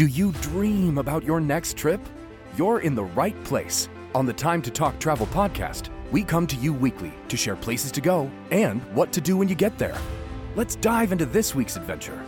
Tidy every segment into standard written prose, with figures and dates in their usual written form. Do you dream about your next trip? You're in the right place. On the Time to Talk Travel podcast, we come to you weekly to share places to go and what to do when you get there. Let's dive into this week's adventure.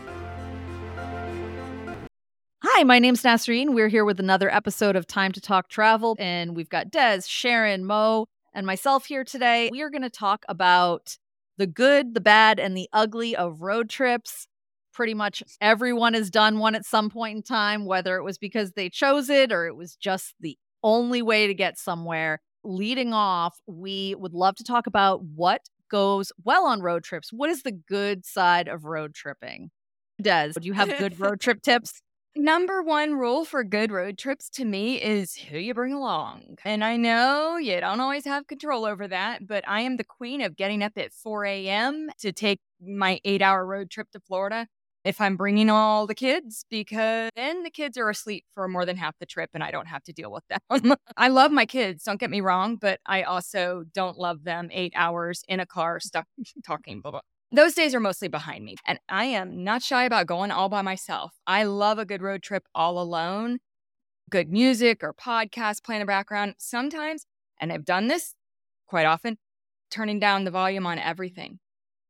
Hi, my name's Nasreen. We're here with another episode of Time to Talk Travel, and we've got Des, Sharon, Mo, and myself here today. We are going to talk about the good, the bad, and the ugly of road trips. Pretty much everyone has done one at some point in time, whether it was because they chose it or it was just the only way to get somewhere. Leading off, we would love to talk about what goes well on road trips. What is the good side of road tripping? Des, do you have good road trip tips? Number one rule for good road trips to me is who you bring along. And I know you don't always have control over that, but I am the queen of getting up at 4 a.m. to take my 8-hour road trip to Florida if I'm bringing all the kids, because then the kids are asleep for more than half the trip and I don't have to deal with them. I love my kids, don't get me wrong, but I also don't love them 8 hours in a car stuck talking, blah, blah. Those days are mostly behind me, and I am not shy about going all by myself. I love a good road trip all alone, good music or podcast playing in the background. Sometimes, and I've done this quite often, turning down the volume on everything.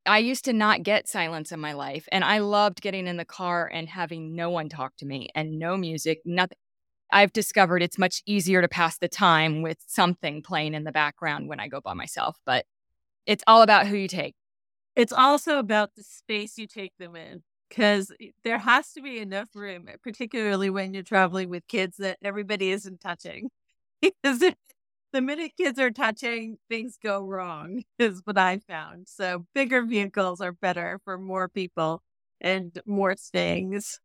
I used to not get silence in my life, and I loved getting in the car and having no one talk to me and no music, nothing. I've discovered it's much easier to pass the time with something playing in the background when I go by myself, but it's all about who you take. It's also about the space you take them in, because there has to be enough room, particularly when you're traveling with kids, that everybody isn't touching. Because the minute kids are touching, things go wrong, is what I found. So bigger vehicles are better for more people and more things.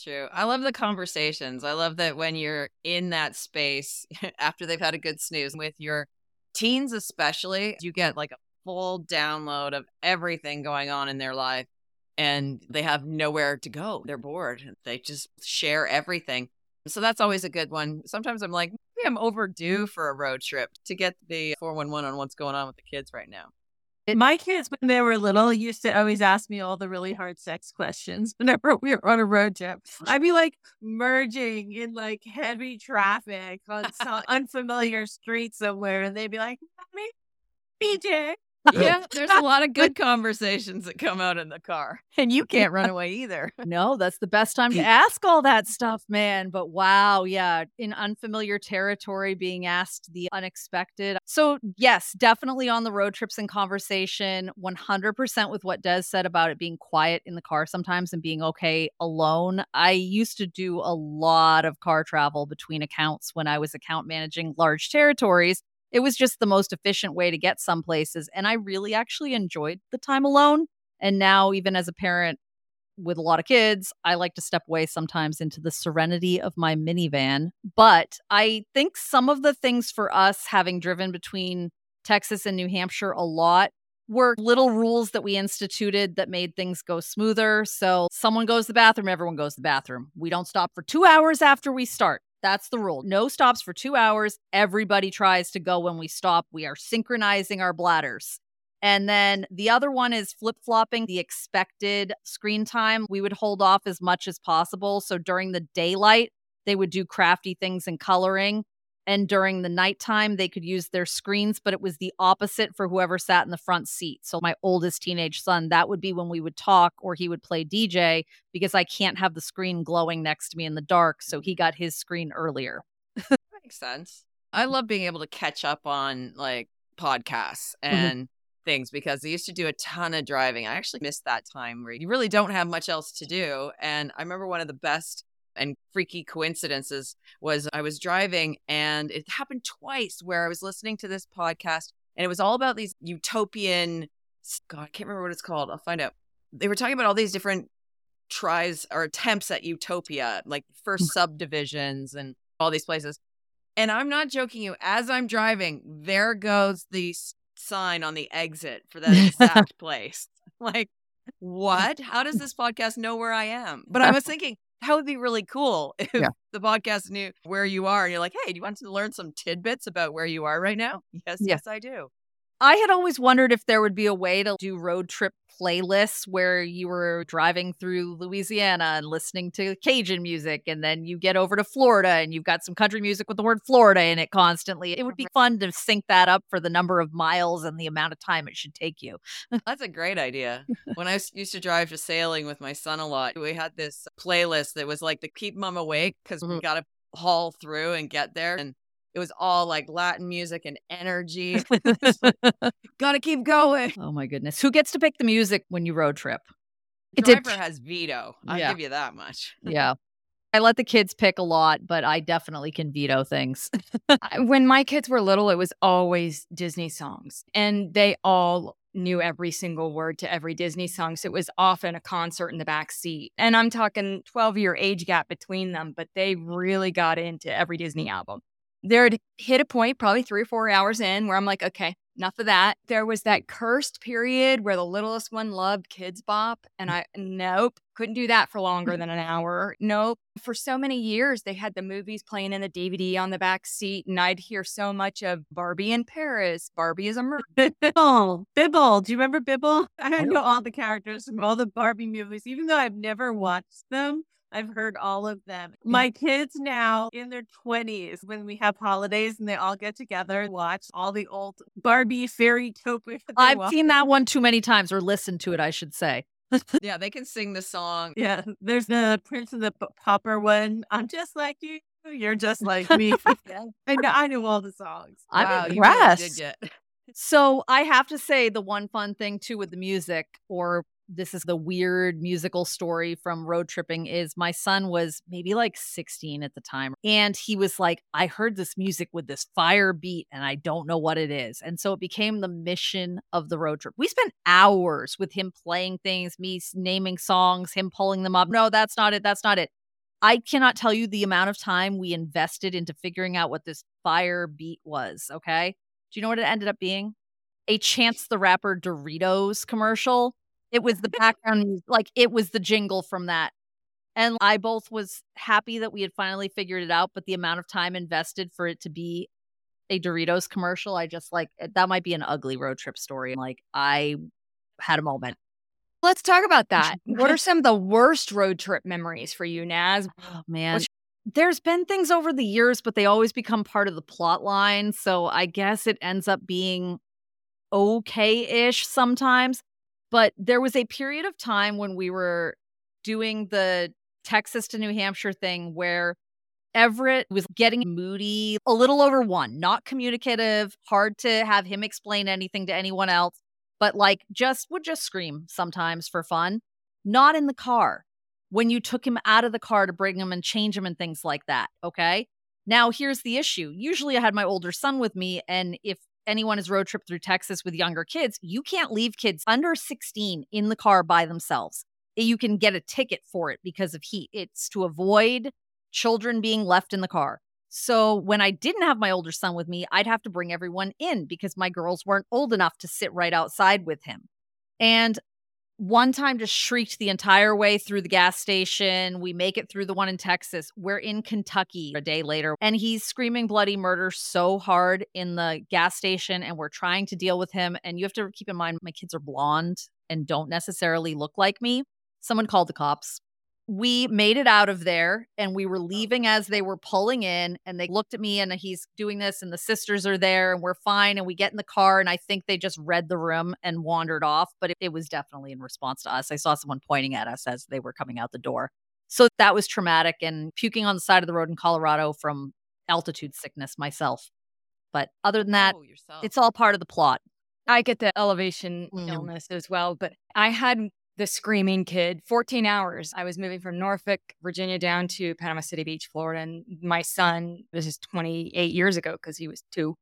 True. I love the conversations. I love that when you're in that space after they've had a good snooze with your teens, especially, you get like a full download of everything going on in their life, and they have nowhere to go. They're bored. They just share everything. So that's always a good one. Sometimes I'm like, maybe I'm overdue for a road trip to get the 411 on what's going on with the kids right now. My kids, when they were little, used to always ask me all the really hard sex questions whenever we were on a road trip. I'd be like merging in like heavy traffic on some unfamiliar street somewhere, and they'd be like, "Mommy, PJ." Yeah, there's a lot of good conversations that come out in the car, and you can't run away either. No, that's the best time to ask all that stuff, man. But wow, yeah, in unfamiliar territory, being asked the unexpected. So yes, definitely on the road trips and conversation, 100% with what Des said about it being quiet in the car sometimes and being okay alone. I used to do a lot of car travel between accounts when I was account managing large territories. It was just the most efficient way to get some places. And I really actually enjoyed the time alone. And now, even as a parent with a lot of kids, I like to step away sometimes into the serenity of my minivan. But I think some of the things for us, having driven between Texas and New Hampshire a lot, were little rules that we instituted that made things go smoother. So someone goes to the bathroom, everyone goes to the bathroom. We don't stop for 2 hours after we start. That's the rule. No stops for 2 hours. Everybody tries to go when we stop. We are synchronizing our bladders. And then the other one is flip-flopping the expected screen time. We would hold off as much as possible. So during the daylight, they would do crafty things and coloring. And during the nighttime, they could use their screens, but it was the opposite for whoever sat in the front seat. So my oldest teenage son, that would be when we would talk or he would play DJ, because I can't have the screen glowing next to me in the dark. So he got his screen earlier. That makes sense. I love being able to catch up on like podcasts and things, because I used to do a ton of driving. I actually missed that time where you really don't have much else to do. And I remember one of the best and freaky coincidences was I was driving, and it happened twice where I was listening to this podcast, and it was all about these utopian, God, I can't remember what it's called. I'll find out. They were talking about all these different tries or attempts at utopia, like first subdivisions and all these places. And I'm not joking you, as I'm driving, there goes the sign on the exit for that exact place. Like, what? How does this podcast know where I am? But I was thinking, that would be really cool if the podcast knew where you are, and you're like, hey, do you want to learn some tidbits about where you are right now? Yes, yes, I do. I had always wondered if there would be a way to do road trip playlists where you were driving through Louisiana and listening to Cajun music, and then you get over to Florida and you've got some country music with the word Florida in it constantly. It would be fun to sync that up for the number of miles and the amount of time it should take you. That's a great idea. When I used to drive to sailing with my son a lot, we had this playlist that was like the keep mom awake, because we got to haul through and get there, and it was all like Latin music and energy. Gotta keep going. Oh my goodness. Who gets to pick the music when you road trip? Driver has veto. I'll give you that much. Yeah. I let the kids pick a lot, but I definitely can veto things. When my kids were little, it was always Disney songs, and they all knew every single word to every Disney song. So it was often a concert in the back seat. And I'm talking 12-year age gap between them, but they really got into every Disney album. There'd hit a point probably 3 or 4 hours in where I'm like, okay, enough of that. There was that cursed period where the littlest one loved Kids Bop. And I couldn't do that for longer than an hour. Nope. For so many years, they had the movies playing in the DVD on the back seat. And I'd hear so much of Barbie in Paris. Barbie is a murder. Bibble. Do you remember Bibble? I know all the characters from all the Barbie movies, even though I've never watched them. I've heard all of them. My kids now in their 20s, when we have holidays and they all get together and watch all the old Barbie fairy topia. I've seen that one too many times, or listened to it, I should say. Yeah, they can sing the song. Yeah, there's the Prince and the Pauper one. I'm just like you. You're just like me. I knew all the songs. I'm impressed. You really did. So I have to say, the one fun thing too with the music, or this is the weird musical story from road tripping, is my son was maybe like 16 at the time. And he was like, I heard this music with this fire beat and I don't know what it is. And so it became the mission of the road trip. We spent hours with him playing things, me naming songs, him pulling them up. No, that's not it. That's not it. I cannot tell you the amount of time we invested into figuring out what this fire beat was. Okay. Do you know what it ended up being? A Chance the Rapper Doritos commercial. It was the background, like it was the jingle from that. And I both was happy that we had finally figured it out, but the amount of time invested for it to be a Doritos commercial, I just like, that might be an ugly road trip story. Like I had a moment. Let's talk about that. What are some of the worst road trip memories for you, Naz? Oh man. There's been things over the years, but they always become part of the plot line. So I guess it ends up being okay-ish sometimes. But there was a period of time when we were doing the Texas to New Hampshire thing where Everett was getting moody, a little over one, not communicative, hard to have him explain anything to anyone else, but like would just scream sometimes for fun. Not in the car. When you took him out of the car to bring him and change him and things like that, okay? Now, here's the issue. Usually I had my older son with me, and if anyone has road trip through Texas with younger kids, you can't leave kids under 16 in the car by themselves. You can get a ticket for it because of heat. It's to avoid children being left in the car. So when I didn't have my older son with me, I'd have to bring everyone in because my girls weren't old enough to sit right outside with him. And one time just shrieked the entire way through the gas station. We make it through the one in Texas. We're in Kentucky a day later, and he's screaming bloody murder so hard in the gas station, and we're trying to deal with him. And you have to keep in mind, my kids are blonde and don't necessarily look like me. Someone called the cops. We made it out of there, and we were leaving as they were pulling in, and they looked at me, and he's doing this, and the sisters are there, and we're fine, and we get in the car, and I think they just read the room and wandered off, but it was definitely in response to us. I saw someone pointing at us as they were coming out the door. So that was traumatic, and puking on the side of the road in Colorado from altitude sickness myself. But other than that, it's all part of the plot. I get the elevation illness as well, but I had the screaming kid, 14 hours. I was moving from Norfolk, Virginia, down to Panama City Beach, Florida. And my son, this is 28 years ago because he was 2.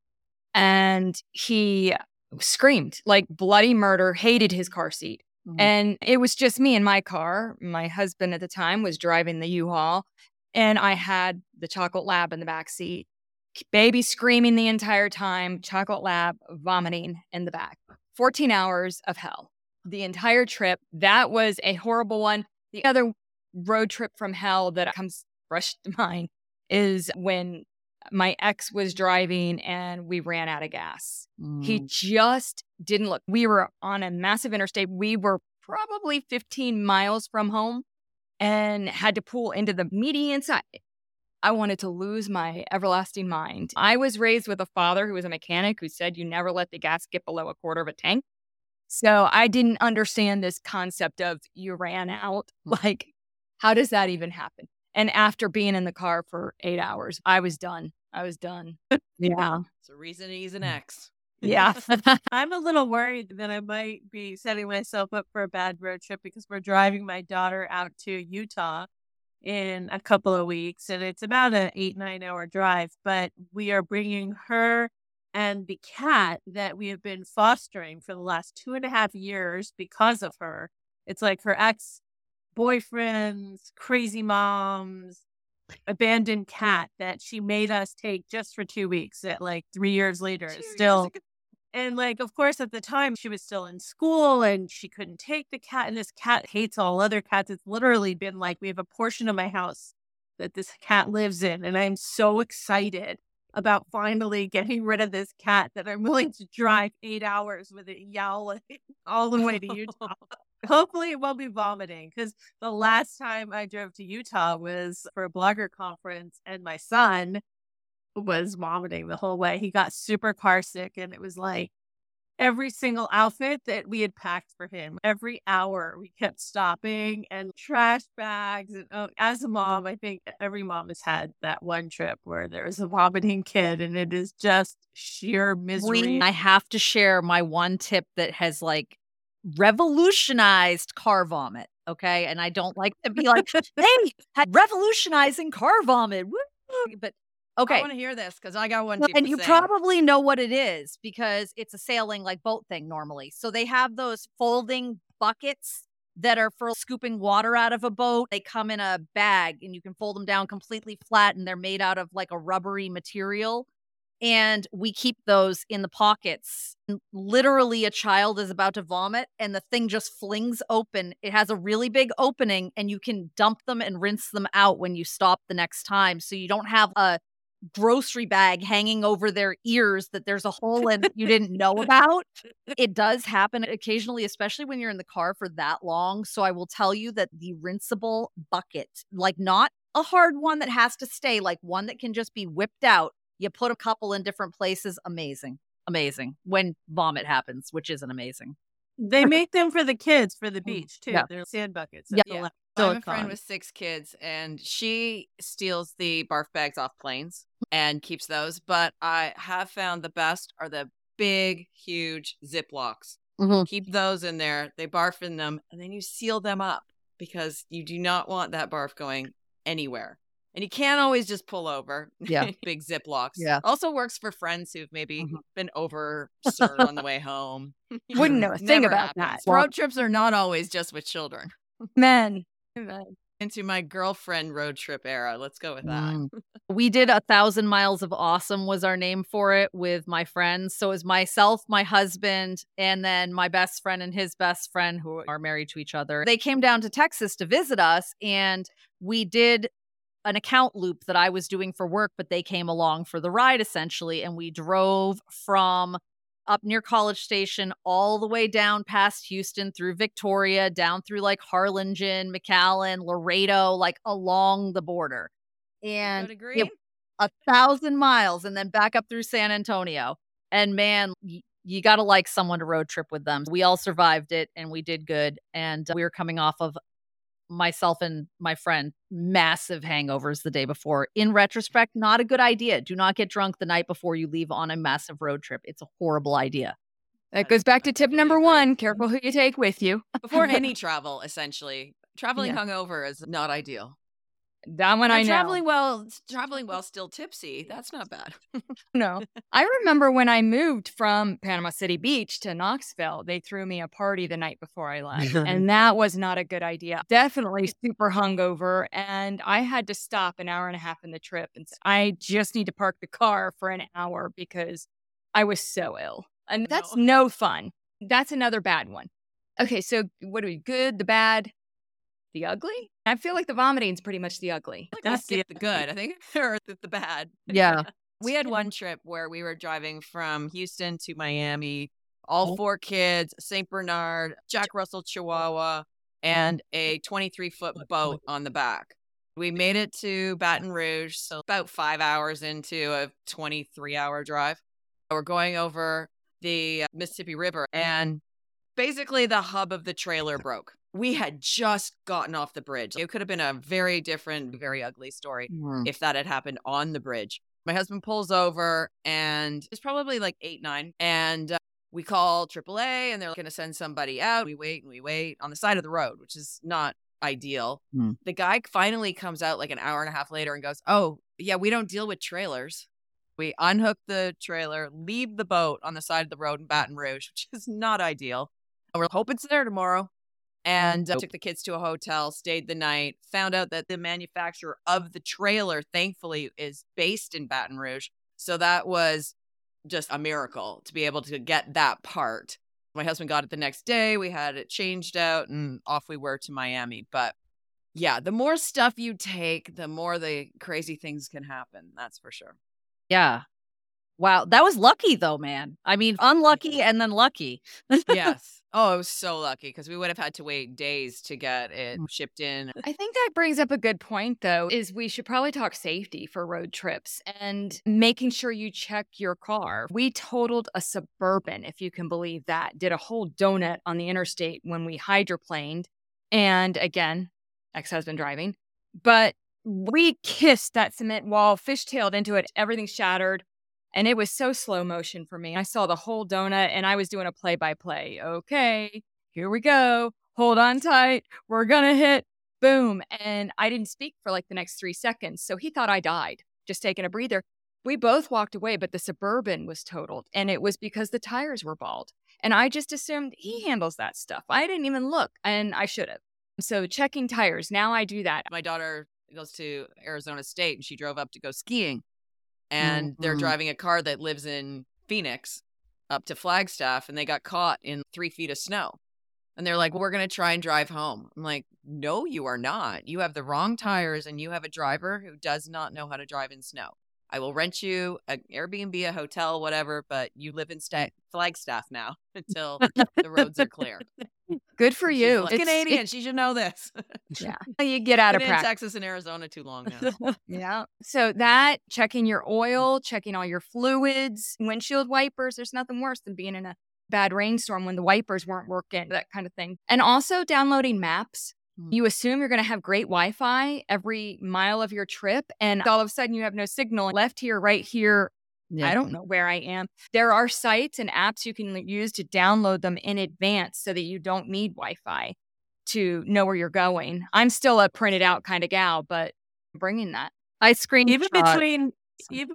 And he screamed like bloody murder, hated his car seat. Mm-hmm. And it was just me in my car. My husband at the time was driving the U-Haul. And I had the chocolate lab in the back seat. Baby screaming the entire time, chocolate lab vomiting in the back. 14 hours of hell. The entire trip. That was a horrible one. The other road trip from hell that comes fresh to mind is when my ex was driving and we ran out of gas. He just didn't look. We were on a massive interstate. We were probably 15 miles from home and had to pull into the median side. I wanted to lose my everlasting mind. I was raised with a father who was a mechanic who said you never let the gas get below a quarter of a tank. So I didn't understand this concept of you ran out. Like, how does that even happen? And after being in the car for 8 hours, I was done. Yeah. It's a reason he's an ex. Yeah. I'm a little worried that I might be setting myself up for a bad road trip because we're driving my daughter out to Utah in a couple of weeks. And it's about an 8-9 hour drive. But we are bringing her and the cat that we have been fostering for the last 2.5 years because of her. It's like her ex boyfriends, crazy moms, abandoned cat that she made us take just for 2 weeks that like 3 years later is still. And like, of course, at the time she was still in school and she couldn't take the cat. And this cat hates all other cats. It's literally been like, we have a portion of my house that this cat lives in. And I'm so excited about finally getting rid of this cat that I'm willing to drive 8 hours with it yowling all the way to Utah. Hopefully it won't be vomiting, because the last time I drove to Utah was for a blogger conference and my son was vomiting the whole way. He got super car sick and it was like every single outfit that we had packed for him. Every hour we kept stopping and trash bags. And as a mom, I think every mom has had that one trip where there was a vomiting kid and it is just sheer misery. I have to share my one tip that has like revolutionized car vomit. Okay. And I don't like to be like, hey, revolutionizing car vomit. Woo-hoo. But okay. I want to hear this because I got one. And you probably know what it is because it's a sailing like boat thing normally. So they have those folding buckets that are for scooping water out of a boat. They come in a bag and you can fold them down completely flat and they're made out of like a rubbery material. And we keep those in the pockets. Literally, a child is about to vomit and the thing just flings open. It has a really big opening and you can dump them and rinse them out when you stop the next time. So you don't have a grocery bag hanging over their ears that there's a hole in you didn't know about. It does happen occasionally, especially when you're in the car for that long. So I will tell you that the rinsable bucket, like not a hard one that has to stay, like one that can just be whipped out. You put a couple in different places. Amazing. Amazing. When vomit happens, which isn't amazing. They make them for the kids for the beach, too. Yeah. They're sand buckets. Yeah. Yeah. So I'm a friend with 6 kids, and she steals the barf bags off planes and keeps those. But I have found the best are the big, huge Ziplocs. Mm-hmm. Keep those in there. They barf in them, and then you seal them up because you do not want that barf going anywhere. And you can't always just pull over. Yeah. Big Ziplocs. Yeah. Also works for friends who've maybe been overserved on the way home. Wouldn't know a thing about that. Road trips are not always just with children. Men. Into my girlfriend road trip era. Let's go with that. We did 1,000 Miles of Awesome was our name for it with my friends. So it was myself, my husband, and then my best friend and his best friend who are married to each other. They came down to Texas to visit us and we did an account loop that I was doing for work, but they came along for the ride essentially. And we drove from up near College Station all the way down past Houston through Victoria, down through like Harlingen, McAllen, Laredo, like along the border. And 1,000 miles and then back up through San Antonio. And man, you got to like someone to road trip with them. We all survived it and we did good. And we were coming off of myself and my friend, massive hangovers the day before. In retrospect, not a good idea. Do not get drunk the night before you leave on a massive road trip. It's a horrible idea. That goes back to tip number 1. Careful who you take with you. Before any travel, essentially. Traveling hungover is not ideal. That one I know. Traveling well, still tipsy. That's not bad. No. I remember when I moved from Panama City Beach to Knoxville, they threw me a party the night before I left. And that was not a good idea. Definitely super hungover. And I had to stop an hour and a half in the trip. And I just need to park the car for an hour because I was so ill. And that's no fun. That's another bad one. Okay. So what are we? Good, the bad, the ugly? I feel like the vomiting's pretty much the ugly. Like that's the good, I think, or the bad. Yeah. We had one trip where we were driving from Houston to Miami, all four kids, St. Bernard, Jack Russell Chihuahua, and a 23-foot boat on the back. We made it to Baton Rouge, so about 5 hours into a 23-hour drive. We're going over the Mississippi River, and basically the hub of the trailer broke. We had just gotten off the bridge. It could have been a very different, very ugly story if that had happened on the bridge. My husband pulls over, and it's probably like 8, 9, and we call AAA, and they're going to send somebody out. We wait on the side of the road, which is not ideal. The guy finally comes out like an hour and a half later and goes, "Oh, yeah, we don't deal with trailers." We unhook the trailer, leave the boat on the side of the road in Baton Rouge, which is not ideal. We're hoping it's there tomorrow. And took the kids to a hotel, stayed the night, found out that the manufacturer of the trailer, thankfully, is based in Baton Rouge. So that was just a miracle to be able to get that part. My husband got it the next day. We had it changed out and off we were to Miami. But yeah, the more stuff you take, the more the crazy things can happen. That's for sure. Yeah. Wow. That was lucky though, man. I mean, unlucky and then lucky. Yes. Oh, it was so lucky because we would have had to wait days to get it shipped in. I think that brings up a good point, though, is we should probably talk safety for road trips and making sure you check your car. We totaled a Suburban, if you can believe that, did a whole donut on the interstate when we hydroplaned. And again, ex-husband driving. But we kissed that cement wall, fishtailed into it. Everything shattered. And it was so slow motion for me. I saw the whole donut and I was doing a play-by-play. Okay, here we go. Hold on tight. We're going to hit. Boom. And I didn't speak for like the next 3 seconds. So he thought I died, just taking a breather. We both walked away, but the Suburban was totaled. And it was because the tires were bald. And I just assumed he handles that stuff. I didn't even look, and I should have. So checking tires. Now I do that. My daughter goes to Arizona State and she drove up to go skiing. And they're driving a car that lives in Phoenix up to Flagstaff, and they got caught in 3 feet of snow. And they're like, "We're going to try and drive home." I'm like, "No, you are not. You have the wrong tires, and you have a driver who does not know how to drive in snow. I will rent you an Airbnb, a hotel, whatever, but you live in Flagstaff now until the roads are clear." Good for you. She's like, it's Canadian. She should know this. Yeah. You get out of practice. Texas and Arizona too long now. Yeah. So that, checking your oil, checking all your fluids, windshield wipers. There's nothing worse than being in a bad rainstorm when the wipers weren't working, that kind of thing. And also downloading maps. You assume you're going to have great Wi-Fi every mile of your trip. And all of a sudden you have no signal left here, right here. Yeah. I don't know where I am. There are sites and apps you can use to download them in advance so that you don't need Wi-Fi to know where you're going. I'm still a printed out kind of gal, but bringing that. I screen even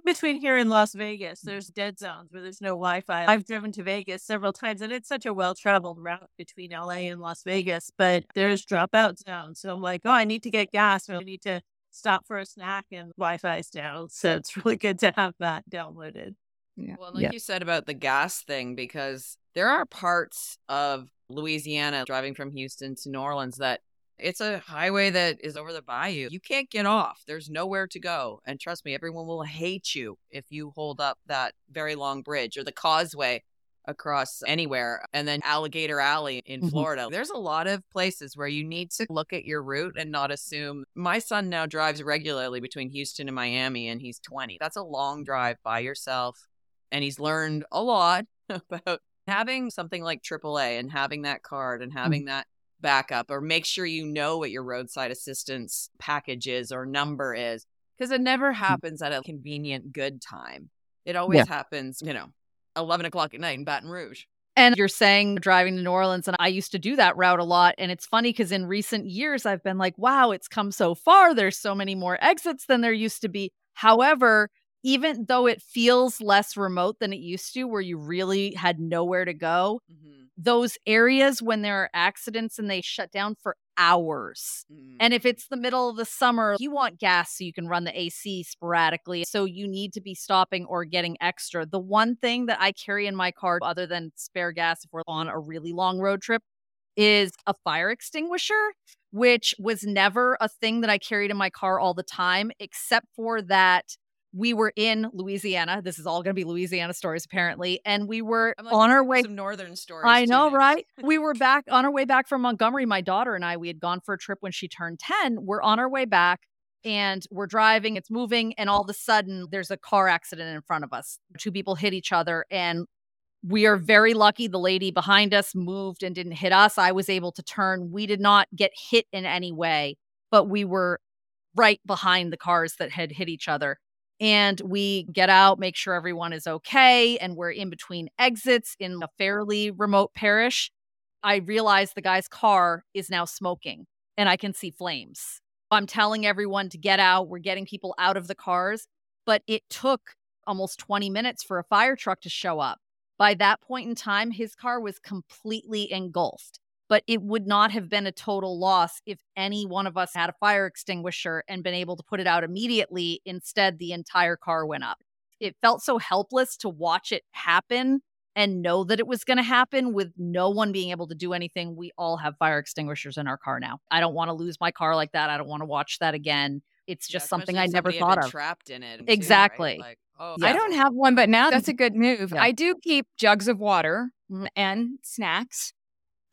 between here and Las Vegas, there's dead zones where there's no Wi-Fi. I've driven to Vegas several times, and it's such a well-traveled route between LA and Las Vegas, but there's dropout zones. So I'm like, oh, I need to get gas, or I need to stop for a snack, and Wi-Fi's down. So it's really good to have that downloaded. Yeah. Well, like you said about the gas thing, because there are parts of Louisiana driving from Houston to New Orleans that it's a highway that is over the bayou. You can't get off. There's nowhere to go. And trust me, everyone will hate you if you hold up that very long bridge or the causeway across anywhere. And then Alligator Alley in Florida. There's a lot of places where you need to look at your route and not assume. My son now drives regularly between Houston and Miami, and he's 20. That's a long drive by yourself. And he's learned a lot about having something like AAA and having that card and having that backup, or make sure you know what your roadside assistance package is or number is, because it never happens at a convenient good time. It always happens, 11 o'clock at night in Baton Rouge. And you're saying driving to New Orleans, and I used to do that route a lot. And it's funny because in recent years, I've been like, wow, it's come so far. There's so many more exits than there used to be. However, even though it feels less remote than it used to, where you really had nowhere to go, those areas when there are accidents and they shut down for hours. And if it's the middle of the summer, you want gas so you can run the AC sporadically. So you need to be stopping or getting extra. The one thing that I carry in my car, other than spare gas if we're on a really long road trip, is a fire extinguisher, which was never a thing that I carried in my car all the time, except for that we were in Louisiana. This is all going to be Louisiana stories, apparently. And we were on our way. Some northern stories. I know, right? We were back on our way back from Montgomery. My daughter and I, we had gone for a trip when she turned 10. We're on our way back and we're driving, it's moving. And all of a sudden there's a car accident in front of us. Two people hit each other, and we are very lucky. The lady behind us moved and didn't hit us. I was able to turn. We did not get hit in any way, but we were right behind the cars that had hit each other. And we get out, make sure everyone is okay. And we're in between exits in a fairly remote parish. I realize the guy's car is now smoking and I can see flames. I'm telling everyone to get out. We're getting people out of the cars, but it took almost 20 minutes for a fire truck to show up. By that point in time, his car was completely engulfed, but it would not have been a total loss if any one of us had a fire extinguisher and been able to put it out immediately. Instead, the entire car went up. It felt so helpless to watch it happen and know that it was going to happen with no one being able to do anything. We all have fire extinguishers in our car now. I don't want to lose my car like that. I don't want to watch that again. It's just something I never thought of. Trapped in it. Exactly. Too, right? I don't have one, but now that's a good move. Yeah. I do keep jugs of water and snacks.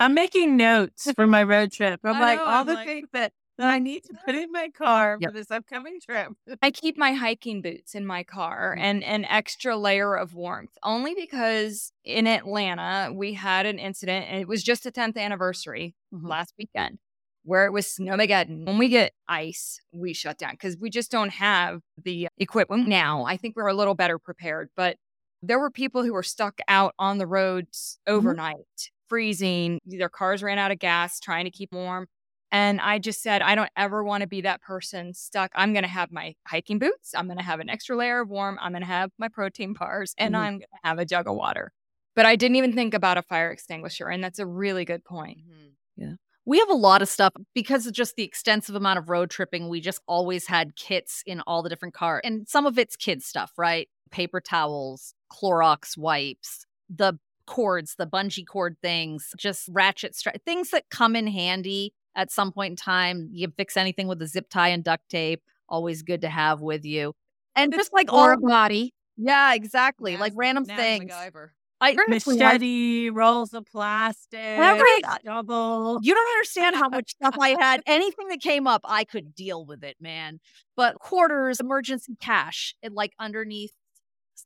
I'm making notes for my road trip. I'm like, things that I need to put in my car for this upcoming trip. I keep my hiking boots in my car and an extra layer of warmth, only because in Atlanta, we had an incident, and it was just the 10th anniversary last weekend, where it was Snowmageddon. When we get ice, we shut down because we just don't have the equipment now. I think we're a little better prepared, but there were people who were stuck out on the roads overnight, freezing. Their cars ran out of gas, trying to keep warm. And I just said, I don't ever want to be that person stuck. I'm going to have my hiking boots. I'm going to have an extra layer of warm. I'm going to have my protein bars, and I'm going to have a jug of water. But I didn't even think about a fire extinguisher. And that's a really good point. Yeah. We have a lot of stuff because of just the extensive amount of road tripping. We just always had kits in all the different cars. And some of it's kids stuff, right? Paper towels, Clorox wipes, the cords, the bungee cord things, just ratchet straps, things that come in handy at some point in time. You fix anything with a zip tie and duct tape, always good to have with you. And it's just like Oribody. Yeah, exactly. Like random things. MacGyver. Machete, rolls of plastic, double. You don't understand how much stuff I had. Anything that came up, I could deal with it, man. But quarters, emergency cash, and like underneath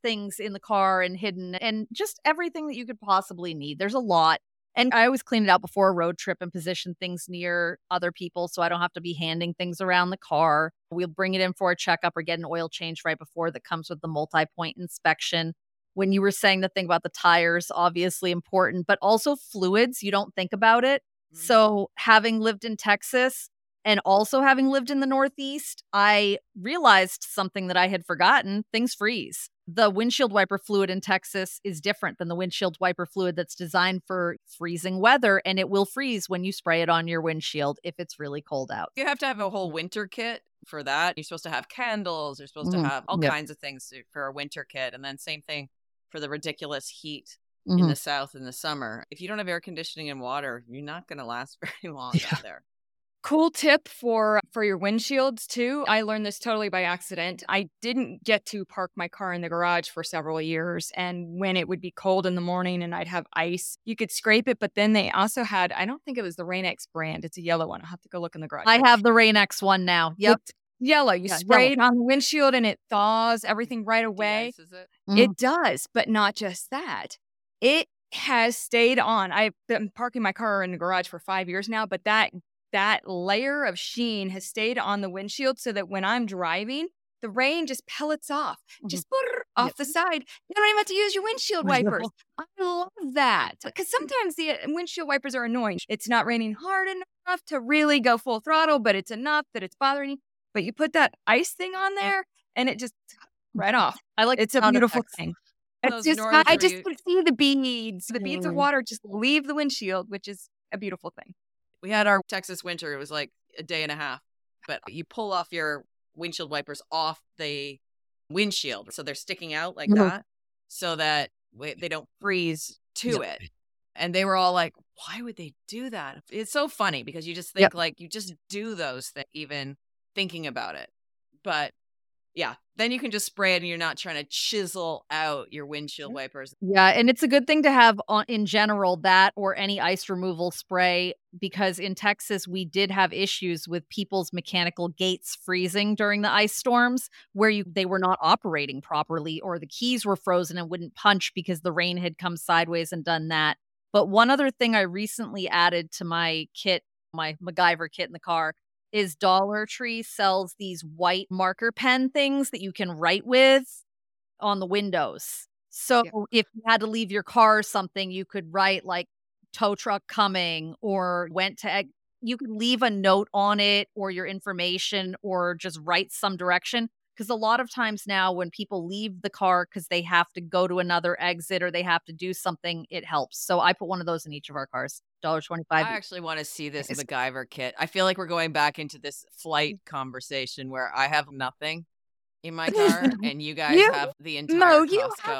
things in the car and hidden, and just everything that you could possibly need. There's a lot. And I always clean it out before a road trip and position things near other people so I don't have to be handing things around the car. We'll bring it in for a checkup or get an oil change right before, that comes with the multi-point inspection. When you were saying the thing about the tires, obviously important, but also fluids, you don't think about it. So having lived in Texas and also having lived in the Northeast, I realized something that I had forgotten. Things freeze. The windshield wiper fluid in Texas is different than the windshield wiper fluid that's designed for freezing weather, and it will freeze when you spray it on your windshield if it's really cold out. You have to have a whole winter kit for that. You're supposed to have candles. You're supposed to have all kinds of things for a winter kit. And then same thing for the ridiculous heat in the South in the summer. If you don't have air conditioning and water, you're not going to last very long out there. Cool tip for your windshields too. I learned this totally by accident. I didn't get to park my car in the garage for several years. And when it would be cold in the morning and I'd have ice, you could scrape it. But then they also had, I don't think it was the Rain-X brand. It's a yellow one. I'll have to go look in the garage. I have the Rain-X one now. Yep. It's yellow. You spray it on the windshield and it thaws everything right away. Yes, it does, but not just that. It has stayed on. I've been parking my car in the garage for 5 years now, but that layer of sheen has stayed on the windshield so that when I'm driving, the rain just pellets off, just off the side. You don't even have to use your windshield wipers. I love that because sometimes the windshield wipers are annoying. It's not raining hard enough to really go full throttle, but it's enough that it's bothering you. But you put that ice thing on there and it just right off. I like it's a beautiful thing. It's just, I just could see the beads of water just leave the windshield, which is a beautiful thing. We had our Texas winter. It was like a day and a half, but you pull off your windshield wipers off the windshield. So they're sticking out like that so that they don't freeze to it. And they were all like, why would they do that? It's so funny because you just think like you just do those things, even thinking about it. But yeah, then you can just spray it and you're not trying to chisel out your windshield wipers. Yeah, and it's a good thing to have on, in general, that or any ice removal spray, because in Texas, we did have issues with people's mechanical gates freezing during the ice storms where they were not operating properly, or the keys were frozen and wouldn't punch because the rain had come sideways and done that. But one other thing I recently added to my kit, my MacGyver kit in the car, is Dollar Tree sells these white marker pen things that you can write with on the windows. So if you had to leave your car or something, you could write like tow truck coming, or you could leave a note on it or your information, or just write some direction. Because a lot of times now when people leave the car because they have to go to another exit or they have to do something, it helps. So I put one of those in each of our cars. $1.25. I actually want to see this MacGyver kit. I feel like we're going back into this flight conversation where I have nothing in my car and you guys have the entire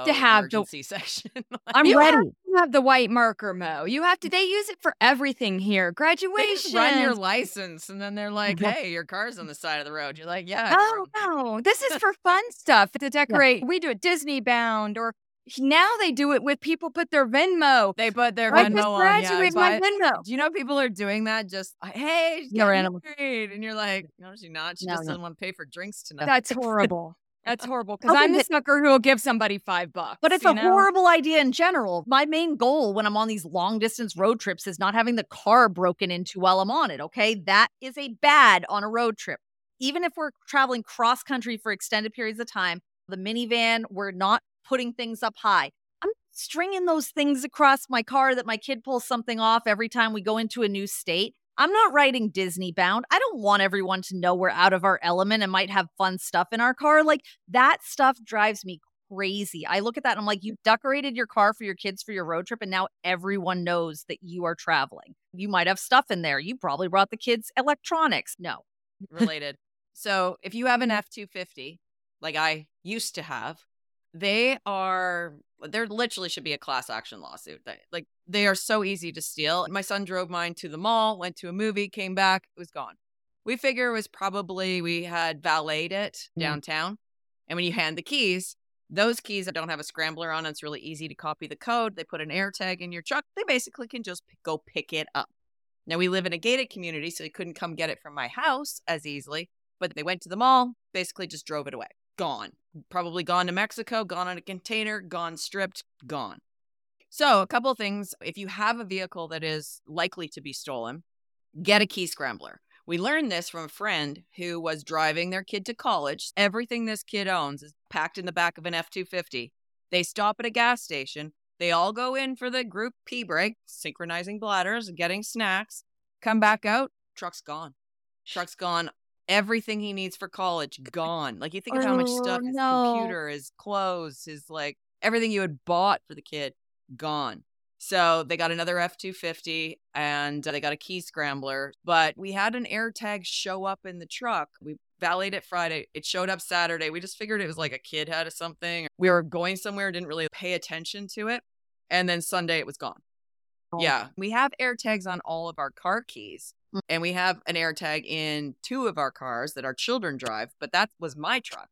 emergency section. I'm ready. You have the white marker, Mo. You have to. They use it for everything here. Graduation. They run your license and then they're like, hey, your car's on the side of the road. You're like, oh, no. This is for fun stuff to decorate. Yeah. We do a Disney bound, or now they do it with people put their Venmo. They put their Venmo on. I just graduated my Venmo. Do you know people are doing that? Just, hey, she's getting married. And you're like, no, she's not. She just doesn't want to pay for drinks tonight. That's horrible. That's horrible, because I'm the sucker who will give somebody $5. But it's a horrible idea in general. My main goal when I'm on these long distance road trips is not having the car broken into while I'm on it, okay? That is a bad on a road trip. Even if we're traveling cross country for extended periods of time, the minivan, we're not putting things up high. I'm stringing those things across my car that my kid pulls something off every time we go into a new state. I'm not writing Disney bound. I don't want everyone to know we're out of our element and might have fun stuff in our car. Like, that stuff drives me crazy. I look at that and I'm like, you decorated your car for your kids for your road trip, and now everyone knows that you are traveling. You might have stuff in there. You probably brought the kids electronics. No. Related. So if you have an F-250, like I used to have, there literally should be a class action lawsuit. Like, they are so easy to steal. My son drove mine to the mall, went to a movie, came back, it was gone. We figure it was probably, we had valeted it downtown. And when you hand the keys, those keys don't have a scrambler on. It's really easy to copy the code. They put an AirTag in your truck. They basically can just go pick it up. Now, we live in a gated community, so they couldn't come get it from my house as easily. But they went to the mall, basically just drove it away. Gone. Probably gone to Mexico, gone on a container, gone stripped, gone. So a couple of things. If you have a vehicle that is likely to be stolen, get a key scrambler. We learned this from a friend who was driving their kid to college. Everything this kid owns is packed in the back of an F-250. They stop at a gas station. They all go in for the group pee break, synchronizing bladders and getting snacks. Come back out, truck's gone. Truck's gone. Everything he needs for college, gone. Like, you think of how much stuff, his computer, his clothes, his, like, everything you had bought for the kid, gone. So they got another F-250 and they got a key scrambler. But we had an AirTag show up in the truck. We valeted it Friday. It showed up Saturday. We just figured it was like a kid had or something. We were going somewhere, didn't really pay attention to it. And then Sunday it was gone. Oh. Yeah. We have AirTags on all of our car keys. And we have an AirTag in two of our cars that our children drive, but that was my truck.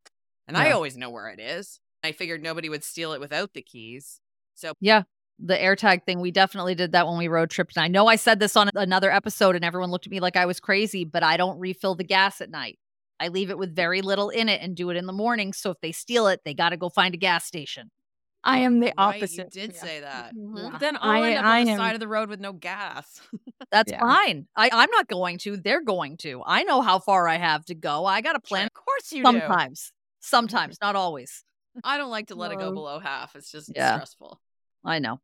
And I always know where it is. I figured nobody would steal it without the keys. So yeah, the AirTag thing, we definitely did that when we road tripped. And I know I said this on another episode and everyone looked at me like I was crazy, but I don't refill the gas at night. I leave it with very little in it and do it in the morning. So if they steal it, they got to go find a gas station. I am the opposite. Right, you did say that. Mm-hmm. But then I'll end up on the side of the road with no gas. That's fine. I'm not going to. They're going to. I know how far I have to go. I got a plan. Of course you do. Sometimes, not always. I don't like to let it go below half. It's just stressful. I know.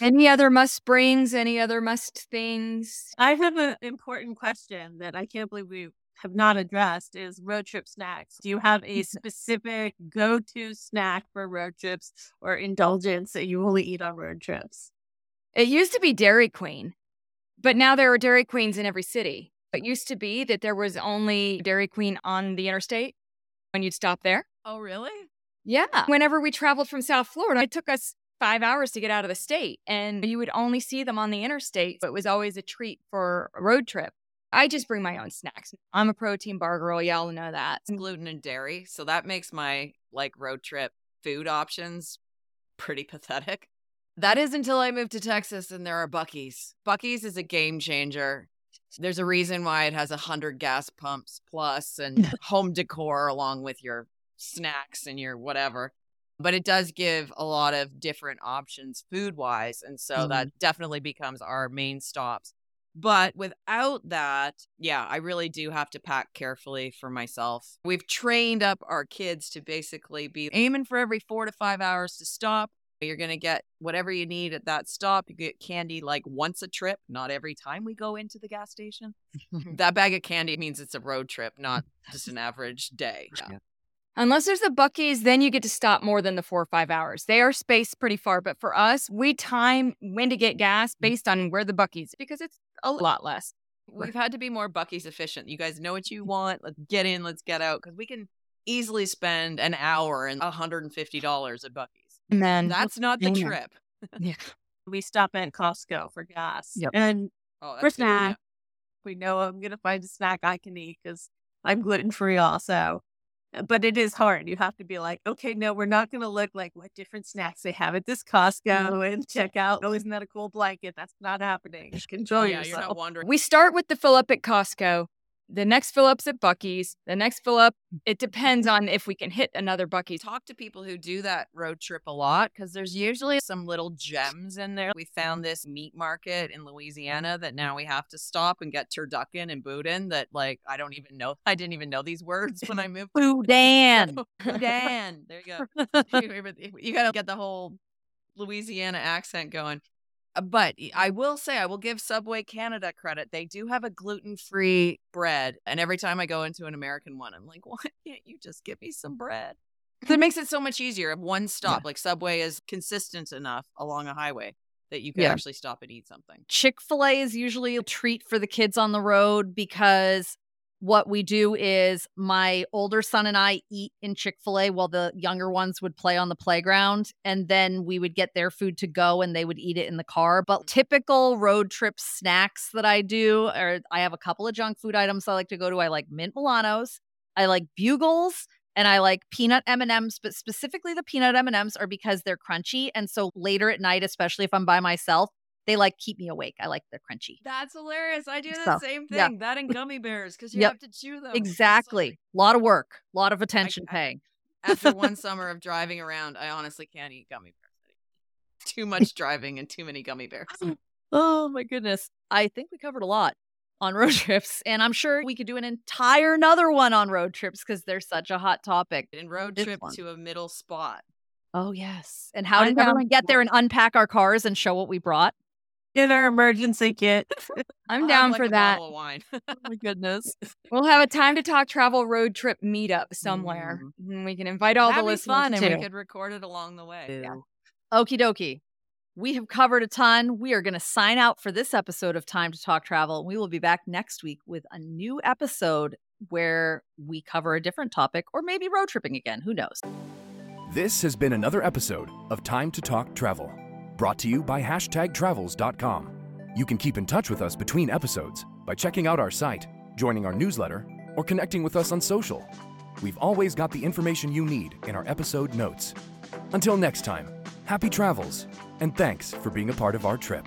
Any other must brings? Any other must things? I have an important question that I can't believe we have not addressed, is road trip snacks. Do you have a specific go-to snack for road trips or indulgence that you only eat on road trips? It used to be Dairy Queen, but now there are Dairy Queens in every city. It used to be that there was only Dairy Queen on the interstate when you'd stop there. Oh, really? Yeah. Whenever we traveled from South Florida, it took us 5 hours to get out of the state, and you would only see them on the interstate. So it was always a treat for a road trip. I just bring my own snacks. I'm a protein bar girl. Y'all know that. It's gluten and dairy. So that makes my road trip food options pretty pathetic. That is until I moved to Texas and there are Buc-ee's. Buc-ee's is a game changer. There's a reason why it has 100 gas pumps plus and home decor along with your snacks and your whatever. But it does give a lot of different options food-wise. And so that definitely becomes our main stops. But without that, yeah, I really do have to pack carefully for myself. We've trained up our kids to basically be aiming for every 4 to 5 hours to stop. You're going to get whatever you need at that stop. You get candy like once a trip, not every time we go into the gas station. That bag of candy means it's a road trip, not just an average day. Yeah. Unless there's the Buc-ee's, then you get to stop more than the 4 or 5 hours. They are spaced pretty far. But for us, we time when to get gas based on where the Buc-ee's, because it's a lot less. We've had to be more Buc-ee's efficient. You guys know what you want. Let's get in. Let's get out. Because we can easily spend an hour and $150 at Buc-ee's. And then that's not the trip. Yeah. We stop at Costco for gas. Yep. And for snack, we know I'm going to find a snack I can eat because I'm gluten-free also. But it is hard. You have to be like, okay, no, we're not going to look like what different snacks they have at this Costco and check out. Oh, isn't that a cool blanket? That's not happening. Control yourself. You're not wandering. We start with the fill up at Costco. The next fill up's at Buc-ee's. The next fill up, it depends on if we can hit another Buc-ee's. Talk to people who do that road trip a lot because there's usually some little gems in there. We found this meat market in Louisiana that now we have to stop and get turducken and boudin that I don't even know. I didn't even know these words when I moved. Boudin. There you go. You got to get the whole Louisiana accent going. But I will give Subway Canada credit. They do have a gluten-free bread. And every time I go into an American one, I'm like, why can't you just give me some bread? That makes it so much easier. One stop. Yeah. Subway is consistent enough along a highway that you can actually stop and eat something. Chick-fil-A is usually a treat for the kids on the road because what we do is my older son and I eat in Chick-fil-A while the younger ones would play on the playground. And then we would get their food to go and they would eat it in the car. But typical road trip snacks that I do, or I have a couple of junk food items I like to go to. I like mint Milanos. I like Bugles. And I like peanut M&Ms, but specifically the peanut M&Ms are because they're crunchy. And so later at night, especially if I'm by myself, they keep me awake. I like they're crunchy. That's hilarious. I do the same thing. Yeah. That and gummy bears because you have to chew them. Exactly. A lot of work. A lot of attention paying. After one summer of driving around, I honestly can't eat gummy bears. Too much driving and too many gummy bears. Oh my goodness. I think we covered a lot on road trips. And I'm sure we could do an entire another one on road trips because they're such a hot topic. And road trip to a middle spot. Oh, yes. And how did everyone get there and unpack our cars and show what we brought? In our emergency kit. I'm down for that. Bottle of wine. Oh my goodness. We'll have a Time to Talk Travel road trip meetup somewhere. Mm-hmm. We can invite all the listeners fun, and we could record it along the way. Yeah. Okie dokie. We have covered a ton. We are going to sign out for this episode of Time to Talk Travel. We will be back next week with a new episode where we cover a different topic or maybe road tripping again. Who knows? This has been another episode of Time to Talk Travel. Brought to you by HashtagTravels.com. You can keep in touch with us between episodes by checking out our site, joining our newsletter, or connecting with us on social. We've always got the information you need in our episode notes. Until next time, happy travels, and thanks for being a part of our trip.